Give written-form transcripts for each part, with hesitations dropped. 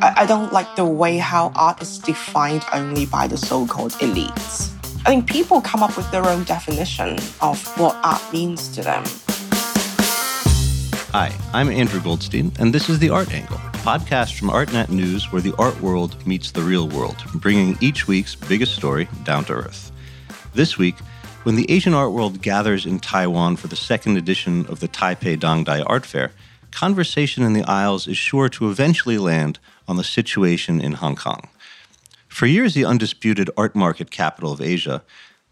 I don't like the way how art is defined only by the so-called elites. I think people come up with their own definition of what art means to them. Hi, I'm Andrew Goldstein, and this is The Art Angle, a podcast from Artnet News where the art world meets the real world, bringing each week's biggest story down to earth. This week, when the Asian art world gathers in Taiwan for the second edition of the Taipei Dangdai Art Fair, conversation in the aisles is sure to eventually land on the situation in Hong Kong. For years, the undisputed art market capital of Asia,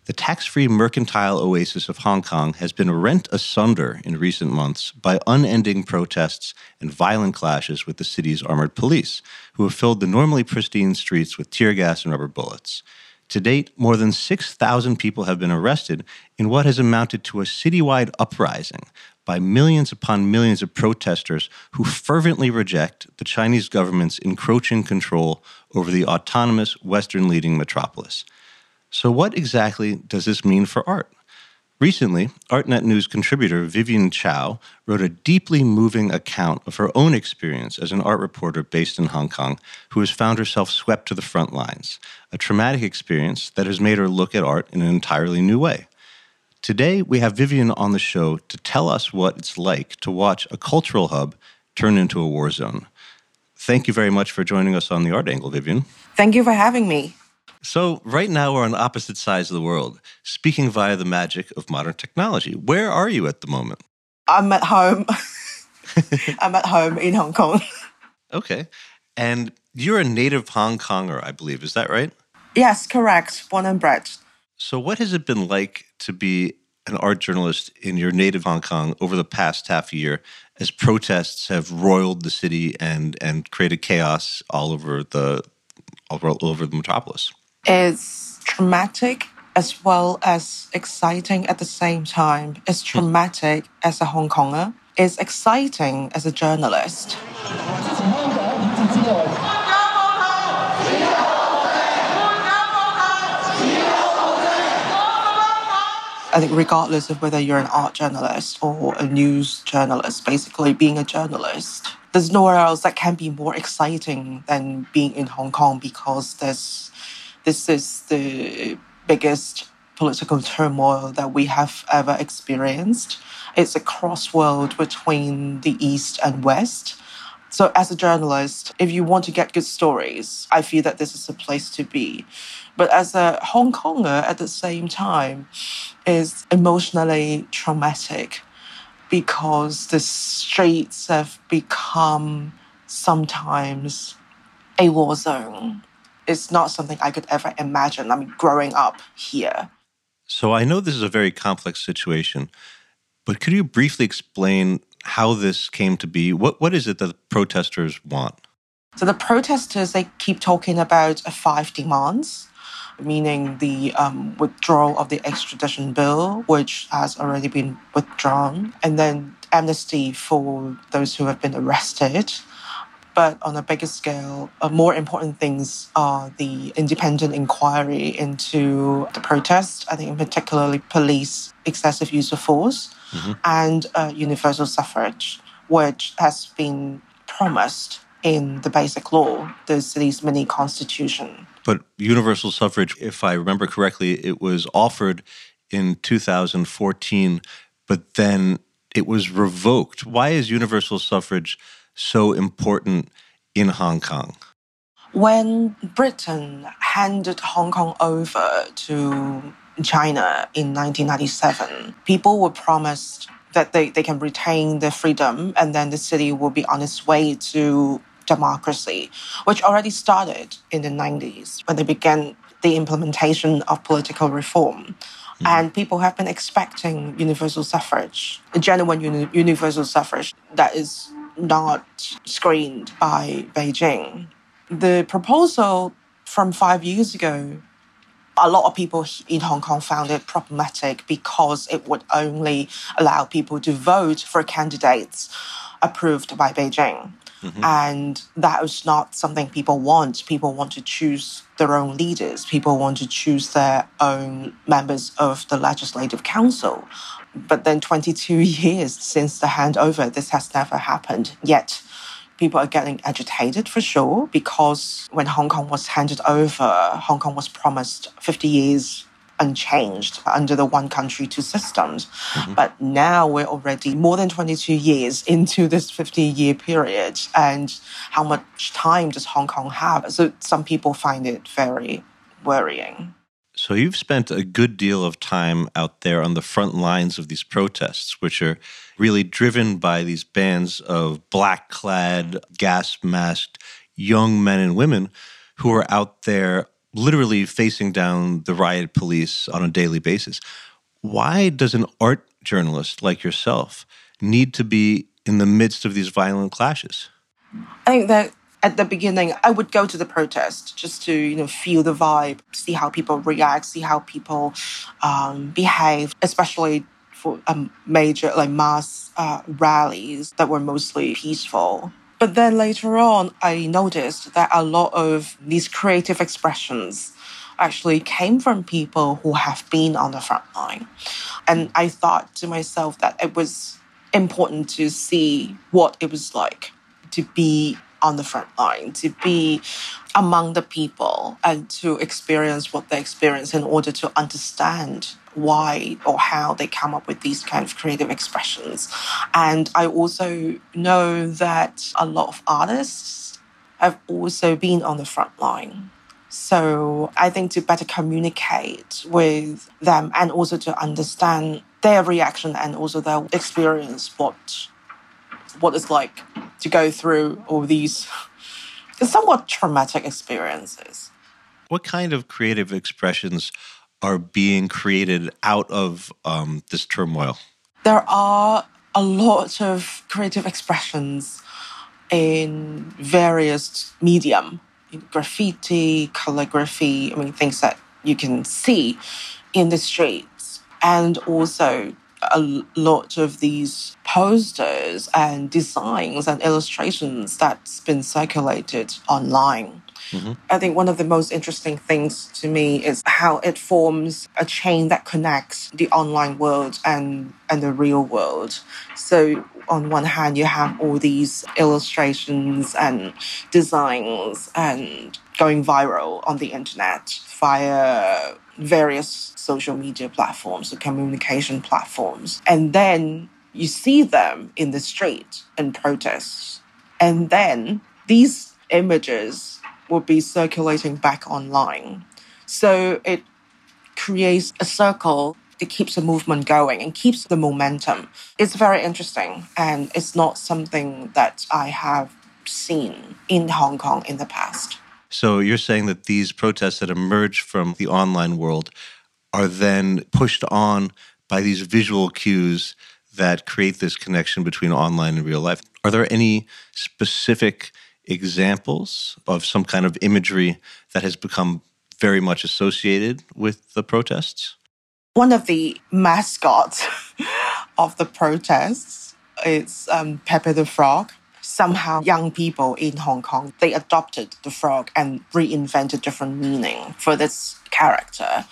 the tax-free mercantile oasis of Hong Kong has been rent asunder in recent months by unending protests and violent clashes with the city's armored police, who have filled the normally pristine streets with tear gas and rubber bullets. To date, more than 6,000 people have been arrested in what has amounted to a citywide uprising by millions upon millions of protesters who fervently reject the Chinese government's encroaching control over the autonomous Western-leading metropolis. So what exactly does this mean for art? Recently, Artnet News contributor Vivienne Chow wrote a deeply moving account of her own experience as an art reporter based in Hong Kong who has found herself swept to the front lines, a traumatic experience that has made her look at art in an entirely new way. Today, we have Vivienne on the show to tell us what it's like to watch a cultural hub turn into a war zone. Thank you very much for joining us on The Art Angle, Vivienne. Thank you for having me. So right now we're on opposite sides of the world, speaking via the magic of modern technology. Where are you at the moment? I'm at home. I'm at home in Hong Kong. Okay. And you're a native Hong Konger, I believe. Is that right? Yes, correct. Born and bred. So what has it been like to be an art journalist in your native Hong Kong over the past half year as protests have roiled the city and created chaos all over the metropolis? It's traumatic as well as exciting at the same time. It's traumatic as a Hong Konger. It's exciting as a journalist. I think regardless of whether you're an art journalist or a news journalist, basically being a journalist, there's nowhere else that can be more exciting than being in Hong Kong because this is the biggest political turmoil that we have ever experienced. It's a crossroad between the East and West. So as a journalist, if you want to get good stories, I feel that this is a place to be. But as a Hong Konger, at the same time, is emotionally traumatic because the streets have become sometimes a war zone. It's not something I could ever imagine, growing up here. So I know this is a very complex situation, but could you briefly explain how this came to be? What is it that the protesters want? So the protesters, they keep talking about 5 demands, meaning the withdrawal of the extradition bill, which has already been withdrawn, and then amnesty for those who have been arrested. But on a bigger scale, more important things are the independent inquiry into the protests, I think particularly police excessive use of force, and universal suffrage, which has been promised in the basic law, the city's mini-constitution. But universal suffrage, if I remember correctly, it was offered in 2014, but then it was revoked. Why is universal suffrage so important in Hong Kong? When Britain handed Hong Kong over to China in 1997, people were promised that they can retain their freedom and then the city will be on its way to democracy, which already started in the 90s when they began the implementation of political reform. And people have been expecting universal suffrage, a genuine universal suffrage that is not screened by Beijing. The proposal from 5 years ago, a lot of people in Hong Kong found it problematic because it would only allow people to vote for candidates approved by Beijing. And that is not something people want. People want to choose their own leaders. People want to choose their own members of the Legislative Council. But then 22 years since the handover, this has never happened yet. People are getting agitated for sure, because when Hong Kong was handed over, Hong Kong was promised 50 years unchanged under the one country, two systems. Mm-hmm. But now we're already more than 22 years into this 50-year period. And how much time does Hong Kong have? So some people find it very worrying. So you've spent a good deal of time out there on the front lines of these protests, which are really driven by these bands of black-clad, gas-masked young men and women who are out there literally facing down the riot police on a daily basis. Why does an art journalist like yourself need to be in the midst of these violent clashes? I think that at the beginning, I would go to the protest just to, feel the vibe, see how people react, see how people behave, especially for major mass rallies that were mostly peaceful. But then later on, I noticed that a lot of these creative expressions actually came from people who have been on the front line. And I thought to myself that it was important to see what it was like to be on the front line, to be among the people and to experience what they experience in order to understand why or how they come up with these kind of creative expressions. And I also know that a lot of artists have also been on the front line. So I think to better communicate with them and also to understand their reaction and also their experience, what it's like to go through all these somewhat traumatic experiences. What kind of creative expressions are being created out of this turmoil? There are a lot of creative expressions in various medium. Graffiti, calligraphy, things that you can see in the streets. And also a lot of these posters and designs and illustrations that's been circulated online. Mm-hmm. I think one of the most interesting things to me is how it forms a chain that connects the online world and the real world. So on one hand, you have all these illustrations and designs and going viral on the internet via various social media platforms or communication platforms. And then you see them in the street in protests. And then these images will be circulating back online. So it creates a circle that keeps the movement going and keeps the momentum. It's very interesting, and it's not something that I have seen in Hong Kong in the past. So you're saying that these protests that emerge from the online world are then pushed on by these visual cues that create this connection between online and real life. Are there any specific examples of some kind of imagery that has become very much associated with the protests? One of the mascots of the protests is Pepe the Frog. Somehow young people in Hong Kong, they adopted the frog and reinvented different meaning for this character.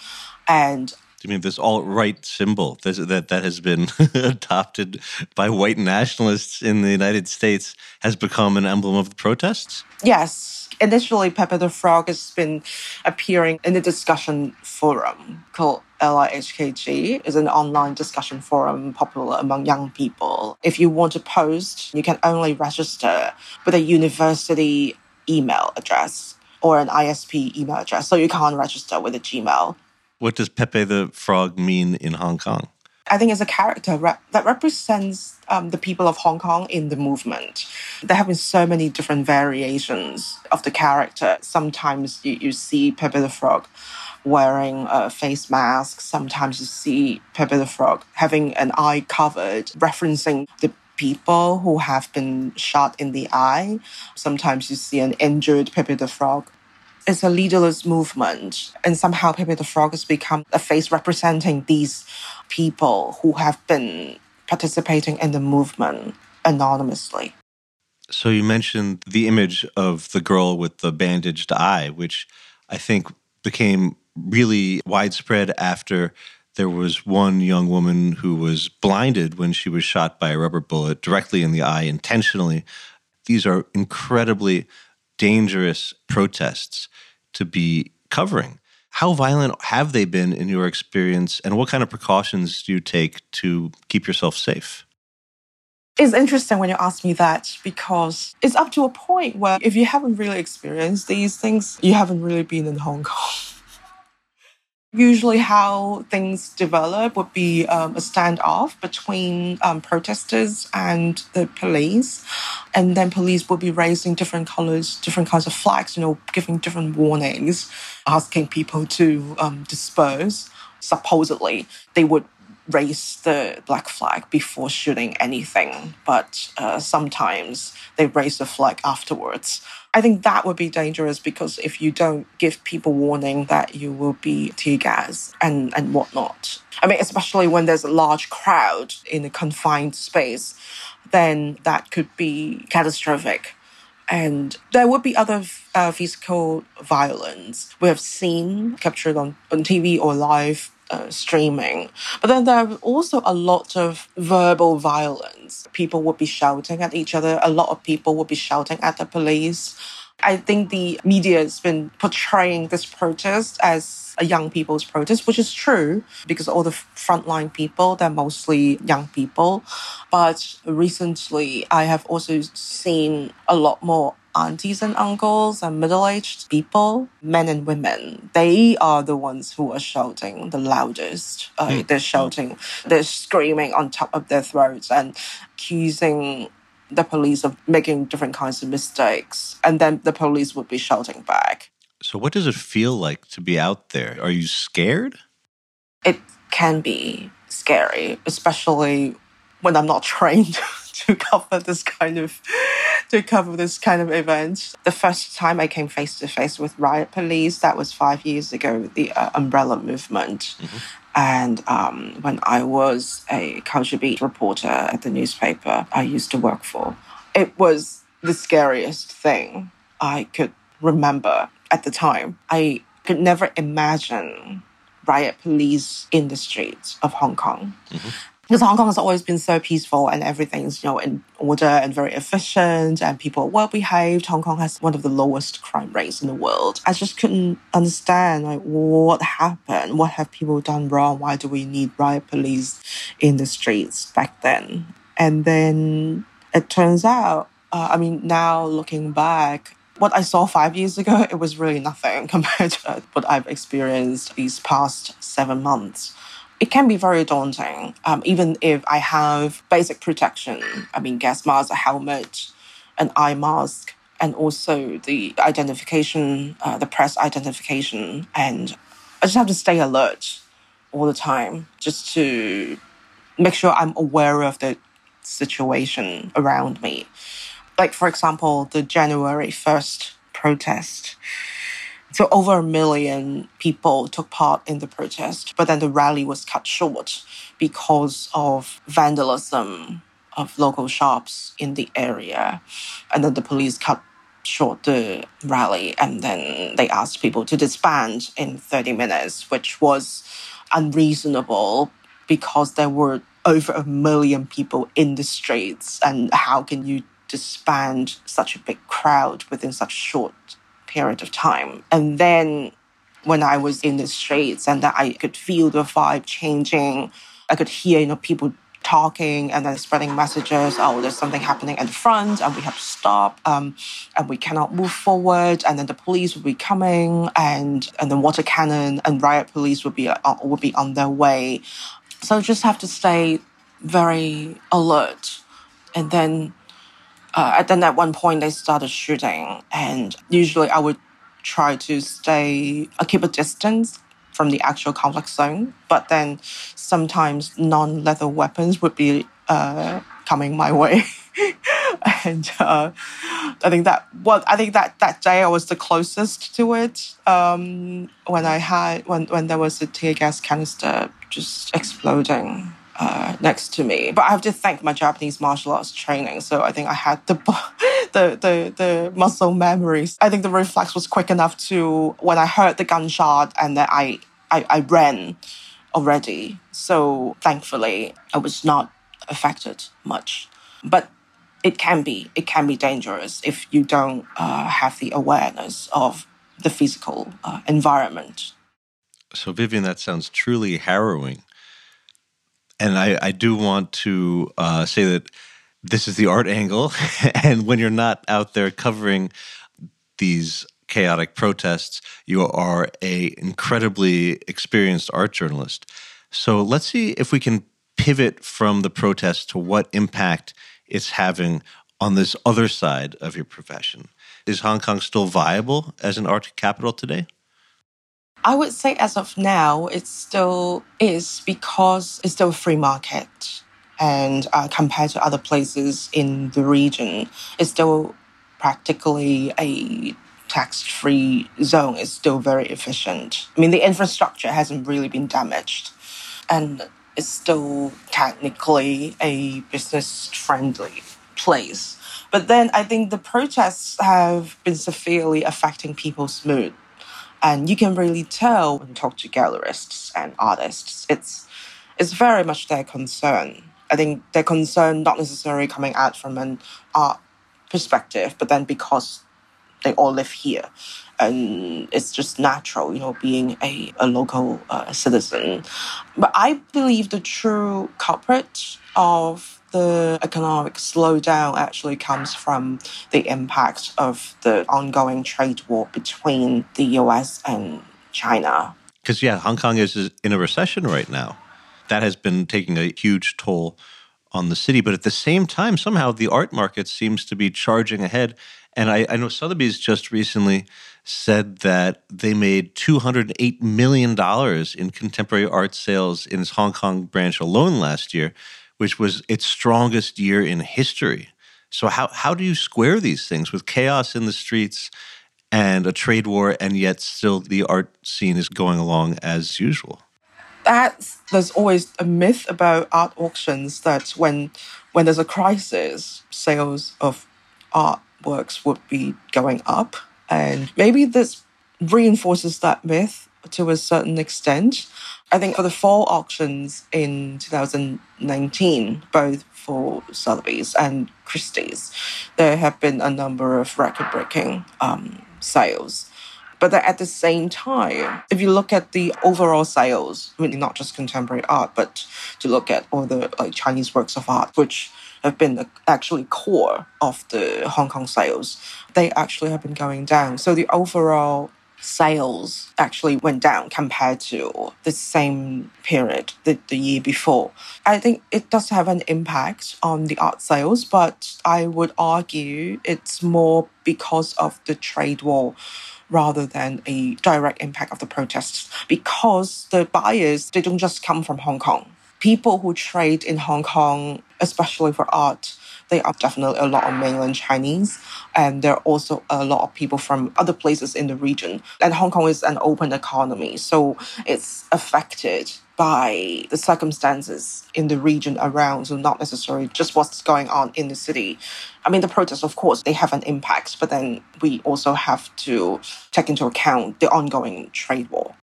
And I mean, this alt-right symbol that has been adopted by white nationalists in the United States has become an emblem of the protests? Yes. Initially, Pepe the Frog has been appearing in a discussion forum called LIHKG. It's an online discussion forum popular among young people. If you want to post, you can only register with a university email address or an ISP email address, so you can't register with a Gmail. What does Pepe the Frog mean in Hong Kong? I think it's a character that represents the people of Hong Kong in the movement. There have been so many different variations of the character. Sometimes you see Pepe the Frog wearing a face mask. Sometimes you see Pepe the Frog having an eye covered, referencing the people who have been shot in the eye. Sometimes you see an injured Pepe the Frog. It's a leaderless movement, and somehow Pepe the Frog has become a face representing these people who have been participating in the movement anonymously. So you mentioned the image of the girl with the bandaged eye, which I think became really widespread after There was one young woman who was blinded when she was shot by a rubber bullet directly in the eye intentionally. These are incredibly dangerous protests to be covering. How violent have they been in your experience, and what kind of precautions do you take to keep yourself safe? It's interesting when you ask me that, because it's up to a point where if you haven't really experienced these things, you haven't really been in Hong Kong. Usually how things develop would be a standoff between protesters and the police. And then police would be raising different colors, different kinds of flags, giving different warnings, asking people to disperse. Supposedly, they would raise the black flag before shooting anything, but sometimes they raise the flag afterwards. I think that would be dangerous, because if you don't give people warning that you will be tear gassed and whatnot. I mean, especially when there's a large crowd in a confined space, then that could be catastrophic. And there would be other physical violence we have seen captured on TV or live streaming. But then there are also a lot of verbal violence. People would be shouting at each other. A lot of people would be shouting at the police. I think the media has been portraying this protest as a young people's protest, which is true, because all the frontline people, they're mostly young people. But recently, I have also seen a lot more aunties and uncles and middle-aged people, men and women. They are the ones who are shouting the loudest. They're shouting, they're screaming on top of their throats and accusing the police of making different kinds of mistakes. And then the police would be shouting back. So what does it feel like to be out there? Are you scared? It can be scary, especially when I'm not trained to cover this kind of event. The first time I came face to face with riot police, that was 5 years ago, the Umbrella Movement. Mm-hmm. And when I was a culture beat reporter at the newspaper I used to work for, it was the scariest thing I could remember at the time. I could never imagine riot police in the streets of Hong Kong. Mm-hmm. Because Hong Kong has always been so peaceful and everything's, in order and very efficient and people are well behaved. Hong Kong has one of the lowest crime rates in the world. I just couldn't understand, what happened? What have people done wrong? Why do we need riot police in the streets back then? And then it turns out, now looking back, what I saw 5 years ago, it was really nothing compared to what I've experienced these past 7 months. It can be very daunting, even if I have basic protection. Gas mask, a helmet, an eye mask, and also the identification, the press identification. And I just have to stay alert all the time just to make sure I'm aware of the situation around me. Like, for example, the January 1st protest. So over 1 million people took part in the protest, but then the rally was cut short because of vandalism of local shops in the area. And then the police cut short the rally, and then they asked people to disband in 30 minutes, which was unreasonable because there were over 1 million people in the streets. And how can you disband such a big crowd within such short period of time? And then when I was in the streets and I could feel the vibe changing, I could hear, people talking and then spreading messages, there's something happening at the front and we have to stop, and we cannot move forward, and then the police would be coming, and then water cannon and riot police would be on their way. So just have to stay very alert. And then at one point, they started shooting, and usually I would try to keep a distance from the actual conflict zone. But then sometimes non-lethal weapons would be coming my way. And I think that day I was the closest to it, when there was a tear gas canister just exploding next to me. But I have to thank my Japanese martial arts training, so I think I had the muscle memories. I think the reflex was quick enough to, when I heard the gunshot and then I ran already. So thankfully, I was not affected much. But it can be dangerous if you don't have the awareness of the physical environment. So Vivienne, that sounds truly harrowing. And I do want to say that this is the Art Angle. And when you're not out there covering these chaotic protests, you are an incredibly experienced art journalist. So let's see if we can pivot from the protest to what impact it's having on this other side of your profession. Is Hong Kong still viable as an art capital today? I would say as of now, it still is because it's still a free market. And compared to other places in the region, it's still practically a tax-free zone. It's still very efficient. I mean, the infrastructure hasn't really been damaged. And it's still technically a business-friendly place. But then I think the protests have been severely affecting people's mood. And you can really tell when you talk to gallerists and artists. It's very much their concern. I think their concern not necessarily coming out from an art perspective, but then because they all live here. And it's just natural, you know, being a local citizen. But I believe the true culprit of the economic slowdown actually comes from the impact of the ongoing trade war between the US and China. Because, yeah, Hong Kong is in a recession right now. That has been taking a huge toll on the city. But at the same time, somehow the art market seems to be charging ahead. And I know Sotheby's just recently said that they made $208 million in contemporary art sales in its Hong Kong branch alone last year, which was its strongest year in history. So how do you square these things with chaos in the streets and a trade war, and yet still the art scene is going along as usual? There's always a myth about art auctions that when there's a crisis, sales of artworks would be going up. And maybe this reinforces that myth to a certain extent. I think for the fall auctions in 2019, both for Sotheby's and Christie's, there have been a number of record-breaking sales. But at the same time, if you look at the overall sales, I mean, not just contemporary art, but to look at all the Chinese works of art, which have been actually core of the Hong Kong sales, they actually have been going down. So the overall sales actually went down compared to the same period the year before. I think it does have an impact on the art sales, but I would argue it's more because of the trade war rather than a direct impact of the protests, because the buyers, they don't just come from Hong Kong. People who trade in Hong Kong, especially for art, they are definitely a lot of mainland Chinese, and there are also a lot of people from other places in the region. And Hong Kong is an open economy, so it's affected by the circumstances in the region around, so not necessarily just what's going on in the city. I mean, the protests, of course, they have an impact, but then we also have to take into account the ongoing trade war.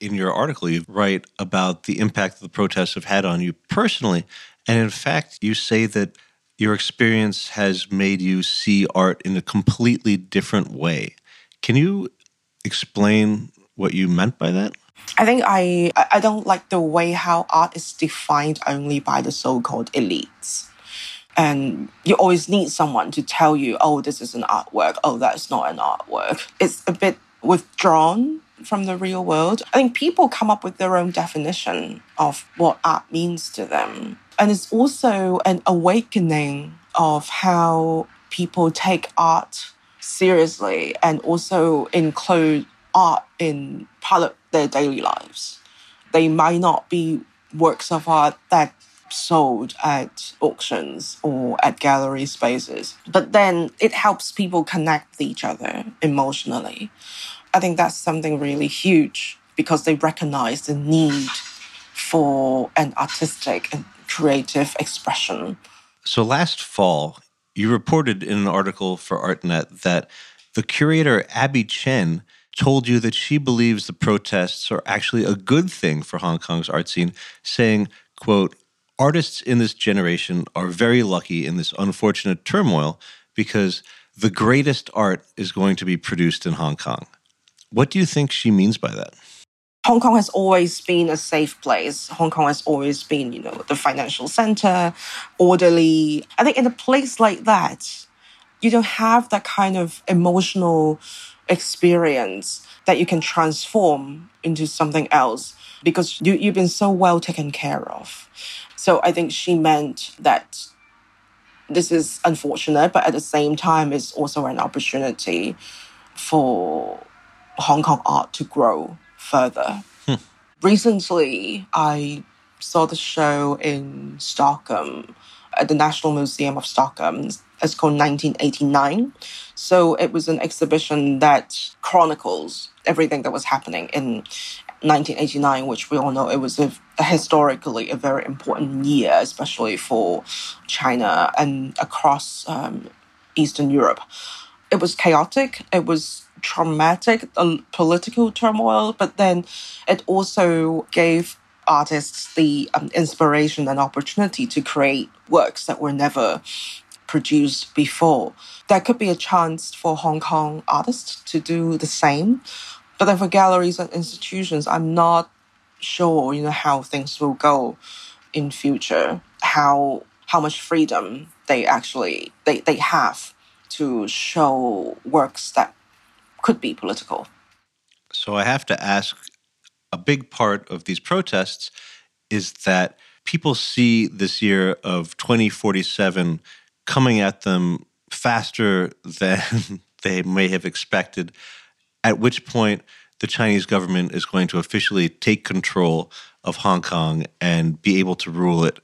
In your article, you write about the impact the protests have had on you personally, and in fact, you say that your experience has made you see art in a completely different way. Can you explain what you meant by that? I think I don't like the way how art is defined only by the so-called elites. And you always need someone to tell you, oh, this is an artwork. Oh, that's not an artwork. It's a bit withdrawn from the real world. I think people come up with their own definition of what art means to them. And it's also an awakening of how people take art seriously and also include art in part of their daily lives. They might not be works of art that sold at auctions or at gallery spaces, but then it helps people connect with each other emotionally. I think that's something really huge because they recognize the need for an artistic and creative expression. So last fall, you reported in an article for Artnet that the curator Abby Chen told you that she believes the protests are actually a good thing for Hong Kong's art scene, saying, quote, "Artists in this generation are very lucky in this unfortunate turmoil because the greatest art is going to be produced in Hong Kong." What do you think she means by that? Hong Kong has always been a safe place. Hong Kong has always been, the financial center, orderly. I think in a place like that, you don't have that kind of emotional experience that you can transform into something else because you've been so well taken care of. So I think she meant that this is unfortunate, but at the same time, it's also an opportunity for Hong Kong art to grow further. Recently, I saw the show in Stockholm at the National Museum of Stockholm. It's called 1989. So it was an exhibition that chronicles everything that was happening in 1989, which we all know it was historically a very important year, especially for China and across Eastern Europe. It was chaotic. It was traumatic, political turmoil, but then it also gave artists the inspiration and opportunity to create works that were never produced before. There could be a chance for Hong Kong artists to do the same, but then for galleries and institutions, I'm not sure, how things will go in future, how much freedom they actually they have to show works that could be political. So I have to ask, a big part of these protests is that people see this year of 2047 coming at them faster than they may have expected, at which point the Chinese government is going to officially take control of Hong Kong and be able to rule it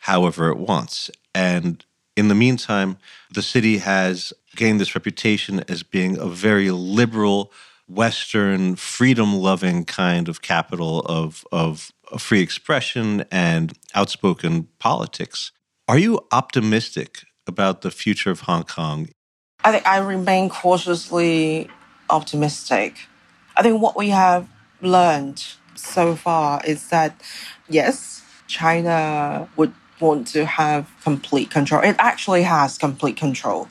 however it wants. And in the meantime, the city has gained this reputation as being a very liberal, Western, freedom-loving kind of capital of free expression and outspoken politics. Are you optimistic about the future of Hong Kong? I think I remain cautiously optimistic. I think what we have learned so far is that, yes, China would want to have complete control. It actually has complete control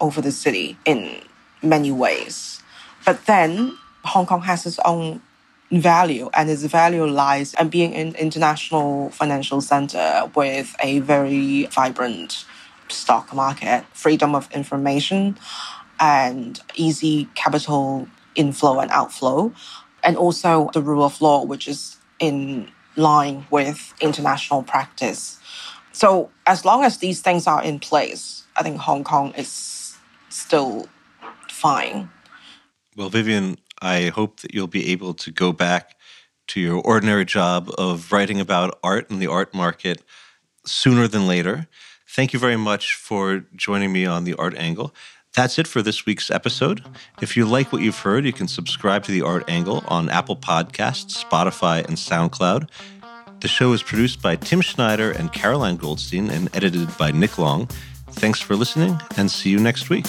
over the city in many ways. But then Hong Kong has its own value, and its value lies in being an international financial center with a very vibrant stock market, freedom of information, and easy capital inflow and outflow, and also the rule of law, which is in line with international practice. So as long as these things are in place, I think Hong Kong is still fine. Well, Vivienne, I hope that you'll be able to go back to your ordinary job of writing about art and the art market sooner than later. Thank you very much for joining me on The Art Angle. That's it for this week's episode. If you like what you've heard, you can subscribe to The Art Angle on Apple Podcasts, Spotify, and SoundCloud. The show is produced by Tim Schneider and Caroline Goldstein and edited by Nick Long. Thanks for listening, and see you next week.